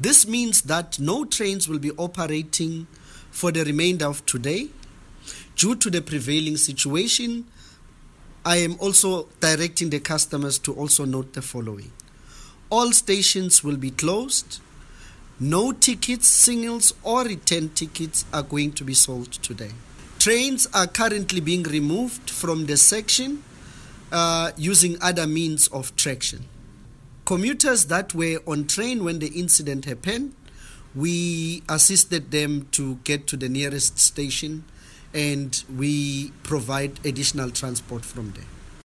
This means that no trains will be operating for the remainder of today. Due to the prevailing situation, I am also directing the customers to also note the following. All stations will be closed. No tickets, singles or return tickets are going to be sold today. Trains are currently being removed from the section using other means of traction. Commuters that were on train when the incident happened, we assisted them to get to the nearest station and we provide additional transport from there.